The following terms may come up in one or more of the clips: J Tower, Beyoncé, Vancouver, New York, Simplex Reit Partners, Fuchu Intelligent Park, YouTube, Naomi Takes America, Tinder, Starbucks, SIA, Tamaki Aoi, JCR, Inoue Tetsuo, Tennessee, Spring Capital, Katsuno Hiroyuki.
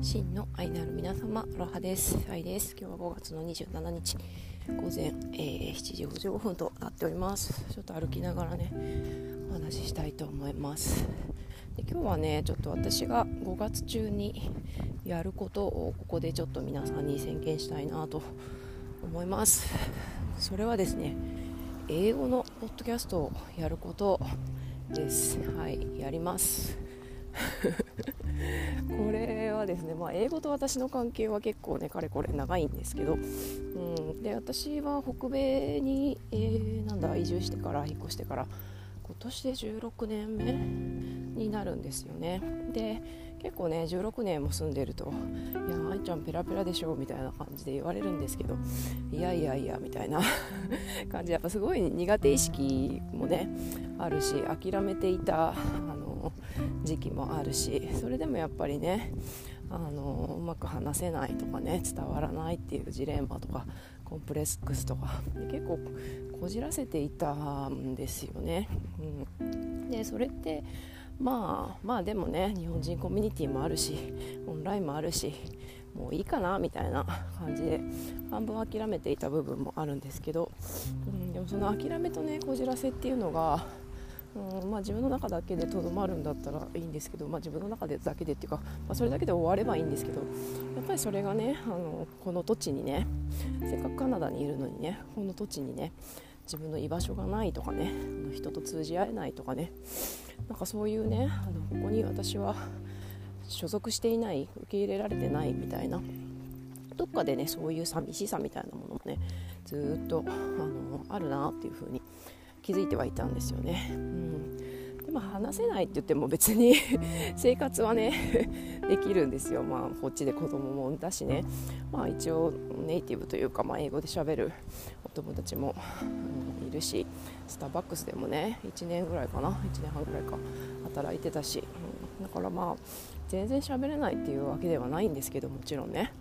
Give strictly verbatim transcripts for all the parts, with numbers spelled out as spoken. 真の愛なる皆様、アロハです。愛です。今日はごがつのにじゅうしちにち午前、えー、しちじごじゅうごふんとなっております。ちょっと歩きながらねお話ししたいと思います。で、今日はねちょっと私がごがつ中にやることをここでちょっと皆さんに宣言したいなと思います。それはですね、英語のポッドキャストをやることです。はい、やります。これはですね、まあ、英語と私の関係は結構ねかれこれ長いんですけど、うん、で私は北米に、えー、なんだ移住してから引っ越してから今年でじゅうろくねんめになるんですよね。で結構ねじゅうろくねんも住んでると、いや愛ちゃんペラペラでしょみたいな感じで言われるんですけど、いやいやいやみたいな感じで、やっぱすごい苦手意識もねあるし、諦めていたあの時期もあるし、それでもやっぱりねあのうまく話せないとかね、伝わらないっていうジレンマとかコンプレックスとか結構こじらせていたんですよね、うん、でそれってまあまあでもね日本人コミュニティもあるしオンラインもあるしもういいかなみたいな感じで半分諦めていた部分もあるんですけど、うん、でもその諦めとねこじらせっていうのが、うん、まあ自分の中だけでとどまるんだったらいいんですけど、まあ自分の中でだけでっていうか、まあ、それだけで終わればいいんですけど、やっぱりそれがねあのこの土地にね、せっかくカナダにいるのにねこの土地にね自分の居場所がないとかね、人と通じ合えないとかね、なんかそういうねあのここに私は所属していない、受け入れられてないみたいな、どっかでねそういう寂しさみたいなものもねずっとあのあるなっていう風に気づいてはいたんですよね、うん、でも話せないって言っても別に生活はねできるんですよ。まあこっちで子供も産んだしね、まあ一応ネイティブというか、まあ英語で喋るお友達もいるし、スターバックスでもねいちねんぐらいかな、いちねんはんぐらいか働いてたし、うん、だからまあ全然喋れないっていうわけではないんですけど、もちろんね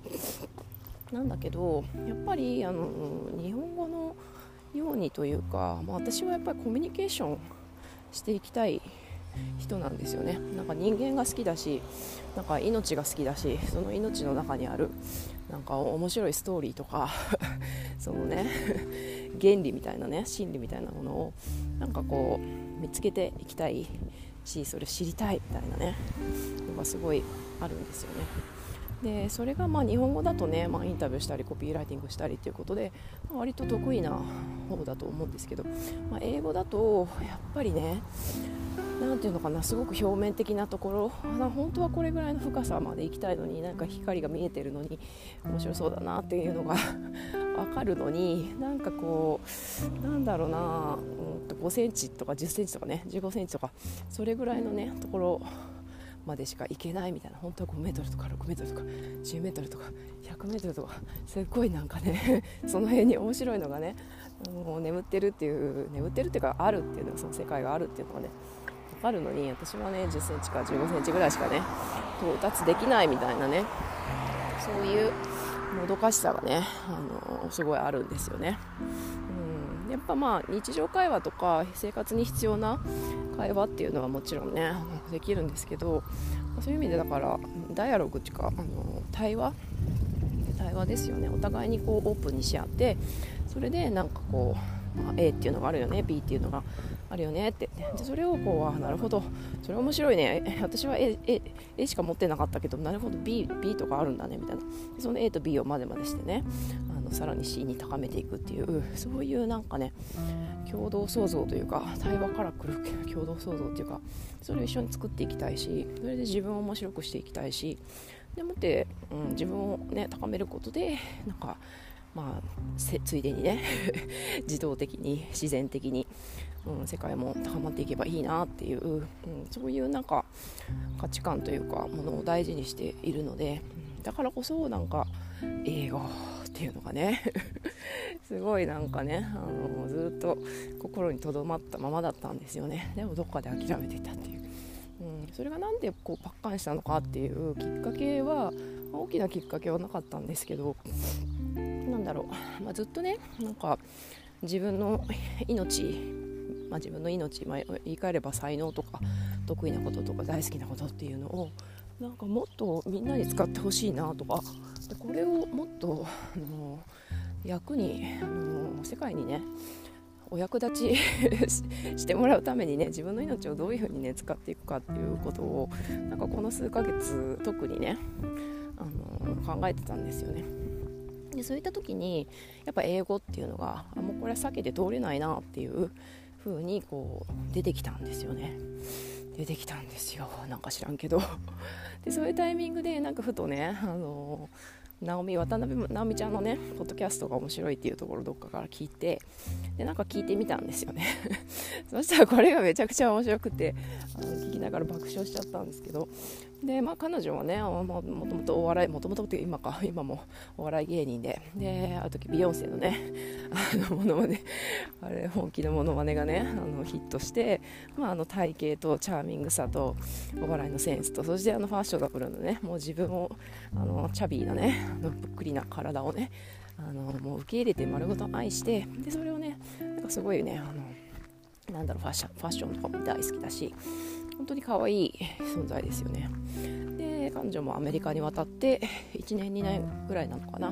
なんだけど、やっぱりあの日本語のようにというか、まあ、私はやっぱりコミュニケーションしていきたい人なんですよね。なんか人間が好きだし、なんか命が好きだし、その命の中にあるなんか面白いストーリーとかそのね原理みたいなね、心理みたいなものをなんかこう見つけていきたいし、それ知りたいみたいなねのがすごいあるんですよね。でそれがまあ日本語だとね、まあ、インタビューしたりコピーライティングしたりということで、まあ、割と得意な方だと思うんですけど、まあ、英語だとやっぱりねなんていうのかな、すごく表面的なところ、な本当はこれぐらいの深さまで行きたいのに、なんか光が見えてるのに面白そうだなっていうのが分かるのに、なんかこうなんだろうな、うんとごセンチとかじゅっセンチとかねじゅうごセンチとかそれぐらいのねところまでしか行けないみたいな、本当はごメートルとかろくメートルとかじゅうメートルとかひゃくメートルとか、すっごいなんかねその辺に面白いのがねもう眠ってるっていう眠ってるっていうかあるっていうの、その世界があるっていうのがね分かるのに、私はねじゅっセンチかじゅうごセンチぐらいしかね到達できないみたいなね、そういうもどかしさがね、あのー、すごいあるんですよね、うん、やっぱまあ日常会話とか生活に必要な会話っていうのはもちろんねできるんですけど、そういう意味でだからダイアログっていうか、あのー、対話対話ですよね。お互いにこうオープンにし合って、それでなんかこう、まあ、A っていうのがあるよね、 B っていうのがあるよねって、でそれをこう、あなるほどそれ面白いね、私は A, A, A しか持ってなかったけど、なるほど B, B とかあるんだねみたいな、その A と B をまでまでしてね、あのさらに C に高めていくっていう、そういうなんかね共同創造というか、対話から来る共同創造というか、それを一緒に作っていきたいし、それで自分を面白くしていきたいし、でもって、うん、自分をね高めることでなんかまあ、ついでにね自動的に自然的に、うん、世界も高まっていけばいいなっていう、うん、そういうなんか価値観というかものを大事にしているので、だからこそなんか英語っていうのがねすごいなんかね、あのずっと心に留まったままだったんですよね。でもどっかで諦めていたっていう、うん、それがなんでこうパッカンしたのかっていうきっかけは、大きなきっかけはなかったんですけど、なんだろう、まあ、ずっとねなんか自分の命、まあ、自分の命、まあ、言い換えれば才能とか得意なこととか大好きなことっていうのをなんかもっとみんなに使ってほしいなとか、でこれをもっとあの役にあの世界にねお役立ちしてもらうためにね、自分の命をどういうふうにね使っていくかっていうことをなんかこの数ヶ月特にねあの考えてたんですよね。でそういった時にやっぱ英語っていうのがもうこれは避けて通れないなっていう風にこう出てきたんですよね。出てきたんですよ、なんか知らんけどでそういうタイミングでなんかふとね、あの直美渡辺直美ちゃんのねポッドキャストが面白いっていうところどっかから聞いて、でなんか聞いてみたんですよねそしたらこれがめちゃくちゃ面白くて、あの聞きながら爆笑しちゃったんですけど、で、まあ、彼女はねもともとお笑いもともとって今か今もお笑い芸人で、であの時ビヨンセのねあのものまねあれ本気のものまねがねあのヒットして、まあ、あの体型とチャーミングさとお笑いのセンスと、そしてあのファッショナブルのねもう自分をあのチャビーなねのぷっくりな体をねあのもう受け入れて丸ごと愛して、でそれをねなんかすごいねあのなんだろうファッション、ファッションとかも大好きだし、本当に可愛い存在ですよね。で彼女もアメリカに渡っていちねんにねんぐらいなのかな、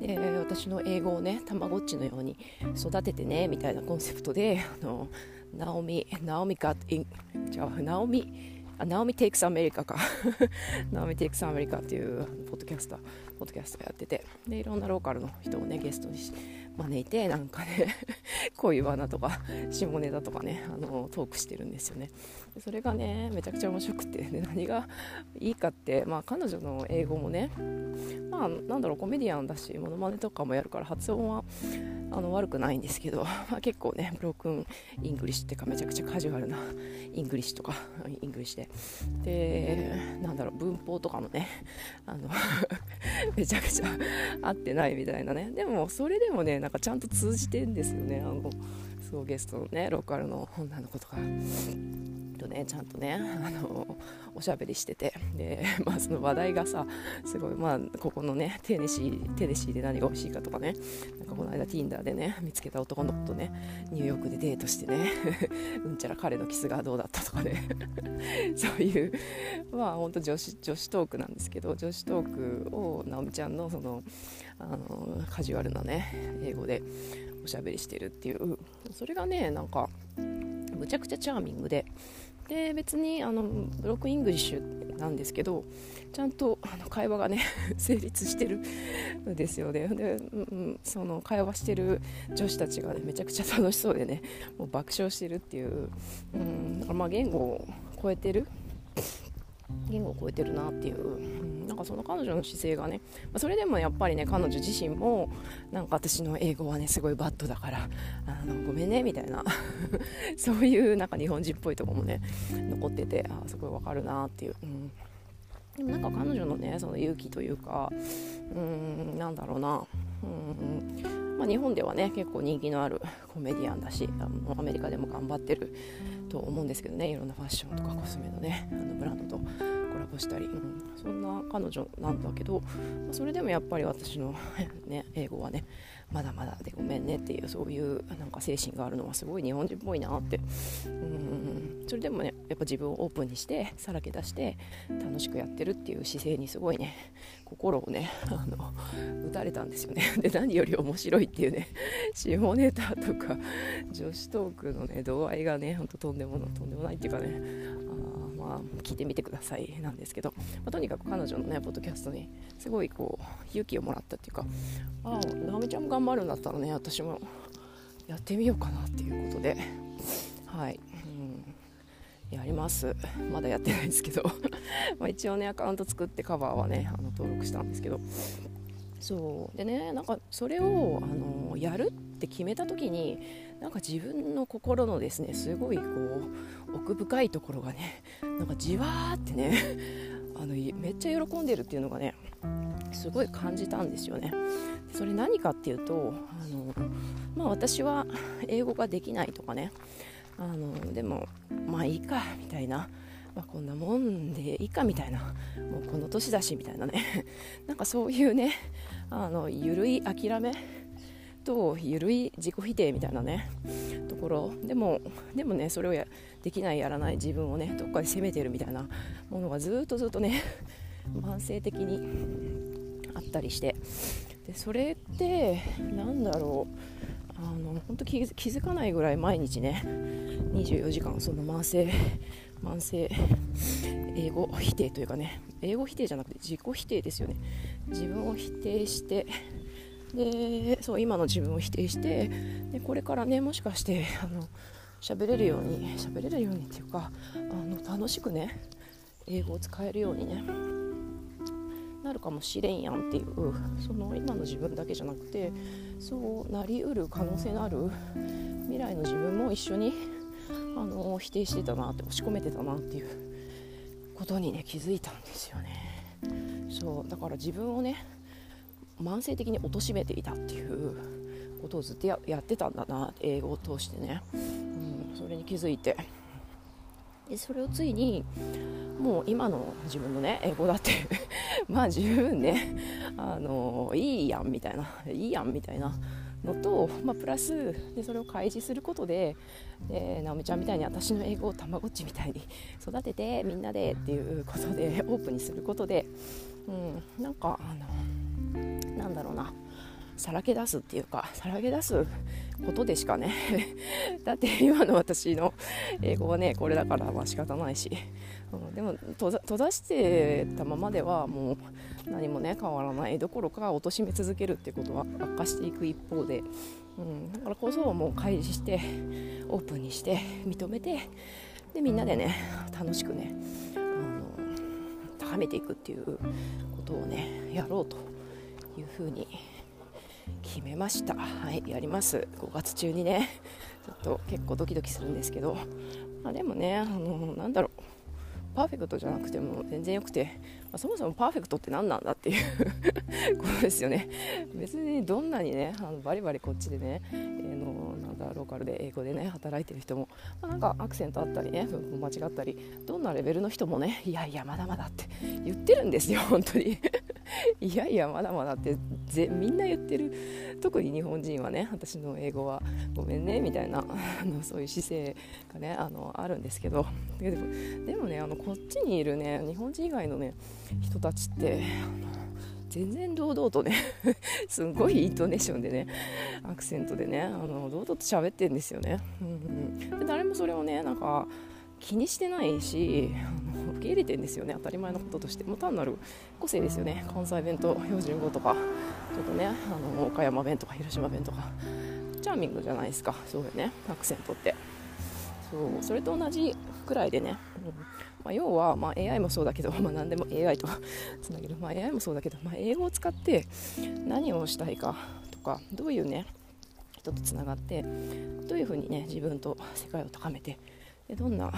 で私の英語をねたまごっちのように育ててねみたいなコンセプトであのナオミナオミガッイン違うナオミあナオミテイクスアメリカかナオミテイクスアメリカっていうポッドキャスターポッドキャストやってて、でいろんなローカルの人をねゲストに招いてなんかね恋バナとか下ネタとかねあのトークしてるんですよね。それがねめちゃくちゃ面白くて、で何がいいかって、まあ、彼女の英語もね、まあ、なんだろうコメディアンだしモノマネとかもやるから発音はあの悪くないんですけど、まあ、結構ねブロークンイングリッシュってかめちゃくちゃカジュアルなイングリッシュとかイングリッシュで、でなんだろう文法とかもねあのめちゃくちゃ合ってないみたいなね、でもそれでもねなんかちゃんと通じてんですよね。あのそうゲストのねローカルの女の子とかとねちゃんとねあのおしゃべりしてて、で、まあ、その話題がさすごい、まあ、ここのねテネシーテネシーで何が美味しいかとかね、なんかこの間 Tinder でね見つけた男の子とねニューヨークでデートしてねうんちゃら彼のキスがどうだったとかねそういうまあ本当女子女子トークなんですけど、女子トークを直美ちゃんのそのあのカジュアルなね英語でおしゃべりしてるっていう、それがねなんかむちゃくちゃチャーミングで、で別にあのブロックイングリッシュなんですけどちゃんとあの会話がね成立してるんですよね。で、うん、その会話してる女子たちが、ね、めちゃくちゃ楽しそうでねもう爆笑してるっていう、うん、まあ言語を超えてる言語を超えてるなっていう、なんかその彼女の姿勢がね、それでもやっぱりね彼女自身もなんか私の英語はねすごいバッドだからあのごめんねみたいなそういうなんか日本人っぽいところもね残ってて、あすごいわかるなっていう、うん、でもなんか彼女のねその勇気というか、うん、なんだろうな、うんまあ、日本ではね結構人気のあるコメディアンだし、あのアメリカでも頑張ってると思うんですけどね、いろんなファッションとかコスメのねあのブランドとコラボしたり、うん、そんな彼女なんだけど、まあ、それでもやっぱり私の、ね、英語はねまだまだでごめんねっていうそういうなんか精神があるのはすごい日本人っぽいなって、うん、それでもねやっぱ自分をオープンにしてさらけ出して楽しくやってるっていう姿勢にすごいね心をねあの打たれたんですよね。で何より面白いっていうね下ネタとか女子トークのね度合いがねほんととんでもとんでもないっていうかね、聞いてみてくださいなんですけど、まあ、とにかく彼女のねポッドキャストにすごいこう勇気をもらったっていうか、ああ直美ちゃんも頑張るんだったらね私もやってみようかなっていうことで、はい、うん、やります。まだやってないですけどまあ一応ねアカウント作ってカバーはねあの登録したんですけど、そうでねなんかそれをあのやるって決めた時になんか自分の心のですねすごいこう奥深いところがねなんかじわーってねあのめっちゃ喜んでるっていうのがねすごい感じたんですよね。それ何かっていうとあの、まあ、私は英語ができないとかねあのでもまあいいかみたいな、まあ、こんなもんでいいかみたいな、もうこの年だしみたいなねなんかそういうねあの緩い諦めと緩い自己否定みたいなねところでもでもねそれをやできないやらない自分をねどっかで責めてるみたいなものがずっとずっとね慢性的にあったりして、でそれってなんだろう、あの本当気づかないぐらい毎日ねにじゅうよじかんその慢性慢性英語否定というかね、英語否定じゃなくて自己否定ですよね。自分を否定して、でそう今の自分を否定して、でこれからねもしかしてあの喋れるように喋れるようにっていうかあの楽しくね英語を使えるようにねなるかもしれんやんっていう、その今の自分だけじゃなくてそうなりうる可能性のある未来の自分も一緒にあの否定してたなって押し込めてたなっていうことにね気づいたんですよね。そうだから自分をね慢性的に貶めていたっていうことをずっと や, やってたんだな英語を通してね、うん、それに気づいて、でそれをついにもう今の自分のね英語だってまあ十分ねあのいいやんみたいないいやんみたいなのと、まあ、プラスでそれを開示することで、でなおみちゃんみたいに私の英語をたまごっちみたいに育ててみんなでっていうことでオープンにすることで、うん、なんかあのなんだろうなさらけ出すっていうかさらけ出すことでしかねだって今の私の英語はねこれだからは仕方ないし、うん、でも閉ざ、閉ざしてたままではもう何もね変わらないどころか貶め続けるってことは悪化していく一方で、うん、だからこそもう開示してオープンにして認めて、でみんなでね楽しくねあの高めていくっていうことをねやろうというふうに決めました。はい、やります。ごがつ中にねちょっと結構ドキドキするんですけど、まあ、でもねあのなんだろうパーフェクトじゃなくても全然よくて、まあ、そもそもパーフェクトって何なんだっていうことですよね。別にどんなにねあのバリバリこっちでね、えー、のなんだローカルで英語でね働いてる人も、まあ、なんかアクセントあったりね間違ったりどんなレベルの人もねいやいやまだまだって言ってるんですよ本当にいやいやまだまだってぜみんな言ってる。特に日本人はね私の英語はごめんねみたいなあのそういう姿勢がね あのあるんですけど、でも、でもねあのこっちにいるね日本人以外のね人たちって全然堂々とねすんごいイントネーションでねアクセントでねあの堂々と喋ってるんですよね、うんうん、で誰もそれをねなんか気にしてないし受け入れてんですよね。当たり前のこととしてもう単なる個性ですよね。関西弁と標準語とかちょっとねあの岡山弁とか広島弁とかチャーミングじゃないですか。そうよねアクセントって そうそれと同じくらいでね、うんまあ、要は、まあ、エーアイ もそうだけど、まあ、何でも エーアイ とつなげる、まあ、エーアイ もそうだけど、まあ、英語を使って何をしたいかとかどういうね人とつながってどういうふうにね自分と世界を高めてでどんな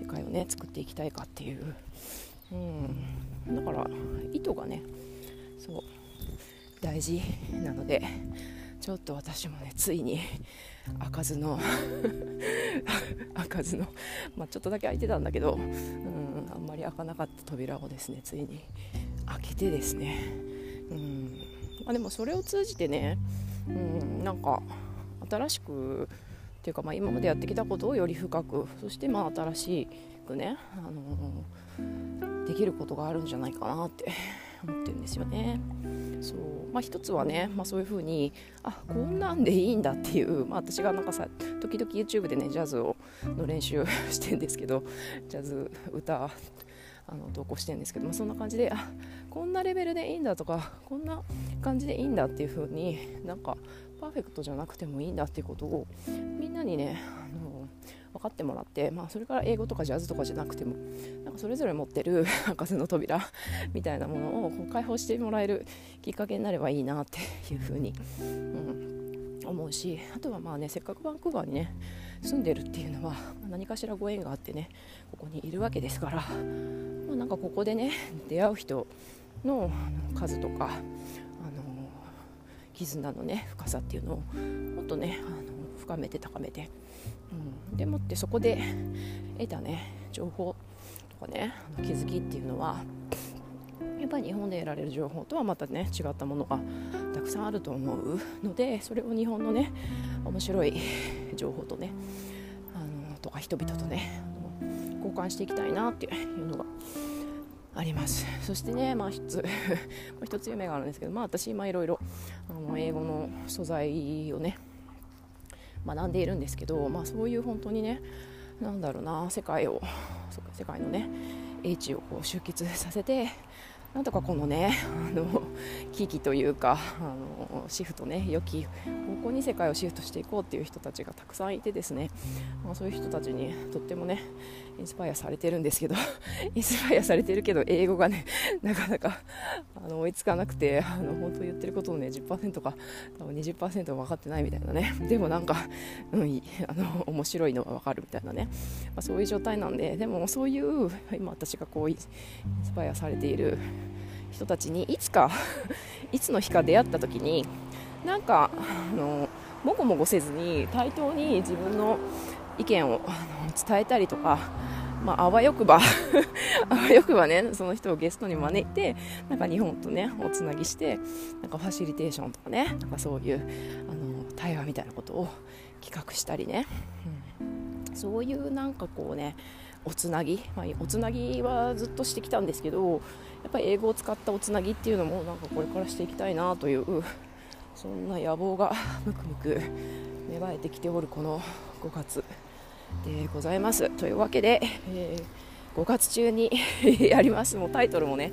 世界をね作っていきたいかっていう、うん、だから意図がねそう大事なのでちょっと私もねついに開かずの開かずの、まあ、ちょっとだけ開いてたんだけど、うん、あんまり開かなかった扉をですねついに開けてですね、うんまあ、でもそれを通じてね、うん、なんか新しくっていうかまあ今までやってきたことをより深くそしてまあ新しくね、あのー、できることがあるんじゃないかなって思ってるんですよね。そう、まあ、一つはね、まあ、そういうふうにあこんなんでいいんだっていう、まあ、私がなんかさ時々 YouTube でねジャズをの練習してるんですけどジャズ歌あの投稿してるんですけども、そんな感じであこんなレベルでいいんだとかこんな感じでいいんだっていうふうになんかパーフェクトじゃなくてもいいんだっていうことをみんなにねあの分かってもらって、まあ、それから英語とかジャズとかじゃなくてもなんかそれぞれ持ってる開かずの扉みたいなものをこう開放してもらえるきっかけになればいいなっていうふうに、うん、思うし、あとはまあねせっかくバンクーバーにね住んでるっていうのは何かしらご縁があってねここにいるわけですから、まあ、なんかここでね出会う人の数とか絆のね深さっていうのをもっとねあの深めて高めて、うん、でもってそこで得たね情報とかねあの気づきっていうのはやっぱり日本で得られる情報とはまたね違ったものがたくさんあると思うので、それを日本のね面白い情報とねあのとか人々とね交換していきたいなっていうのがあります。そしてね、まあ、一つ一つ夢があるんですけど、まあ、私今いろいろ英語の素材をね学んでいるんですけど、まあ、そういう本当にねなんだろうな世界を世界のね英知をこう集結させてなんとかこのねあの危機というかあのシフトね良き方向に世界をシフトしていこうっていう人たちがたくさんいてですね、まあ、そういう人たちにとってもねインスパイアされてるんですけどインスパイアされてるけど英語がねなかなかあの追いつかなくてあの本当言ってることのね じゅっパーセント か多分 にじゅっパーセント 分かってないみたいなね、でもなんか、うん、あの面白いのが分かるみたいなね、まあ、そういう状態なんで、でもそういう今私がこうインスパイアされている人たちにいつかいつの日か出会った時になんかあのもごもごせずに対等に自分の意見を伝えたりとか、まあ、あわよくばあわよくばねその人をゲストに招いてなんか日本とねおつなぎしてなんかファシリテーションとかねなんかそういうあの対話みたいなことを企画したりね、うん、そういうなんかこうねおつなぎ、まあ、おつなぎはずっとしてきたんですけど、やっぱり英語を使ったおつなぎっていうのもなんかこれからしていきたいなというそんな野望がむくむく芽生えてきておるこのごがつでございます。というわけで、えー、ごがつ中にやります。もうタイトルもね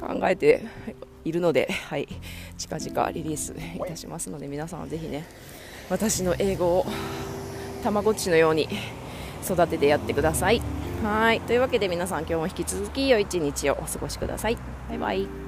考えているので、はい、近々リリースいたしますので、皆さんはぜひね私の英語をたまごっちのように育ててやってください。はい、というわけで皆さん今日も引き続き良い一日をお過ごしください。バイバイ。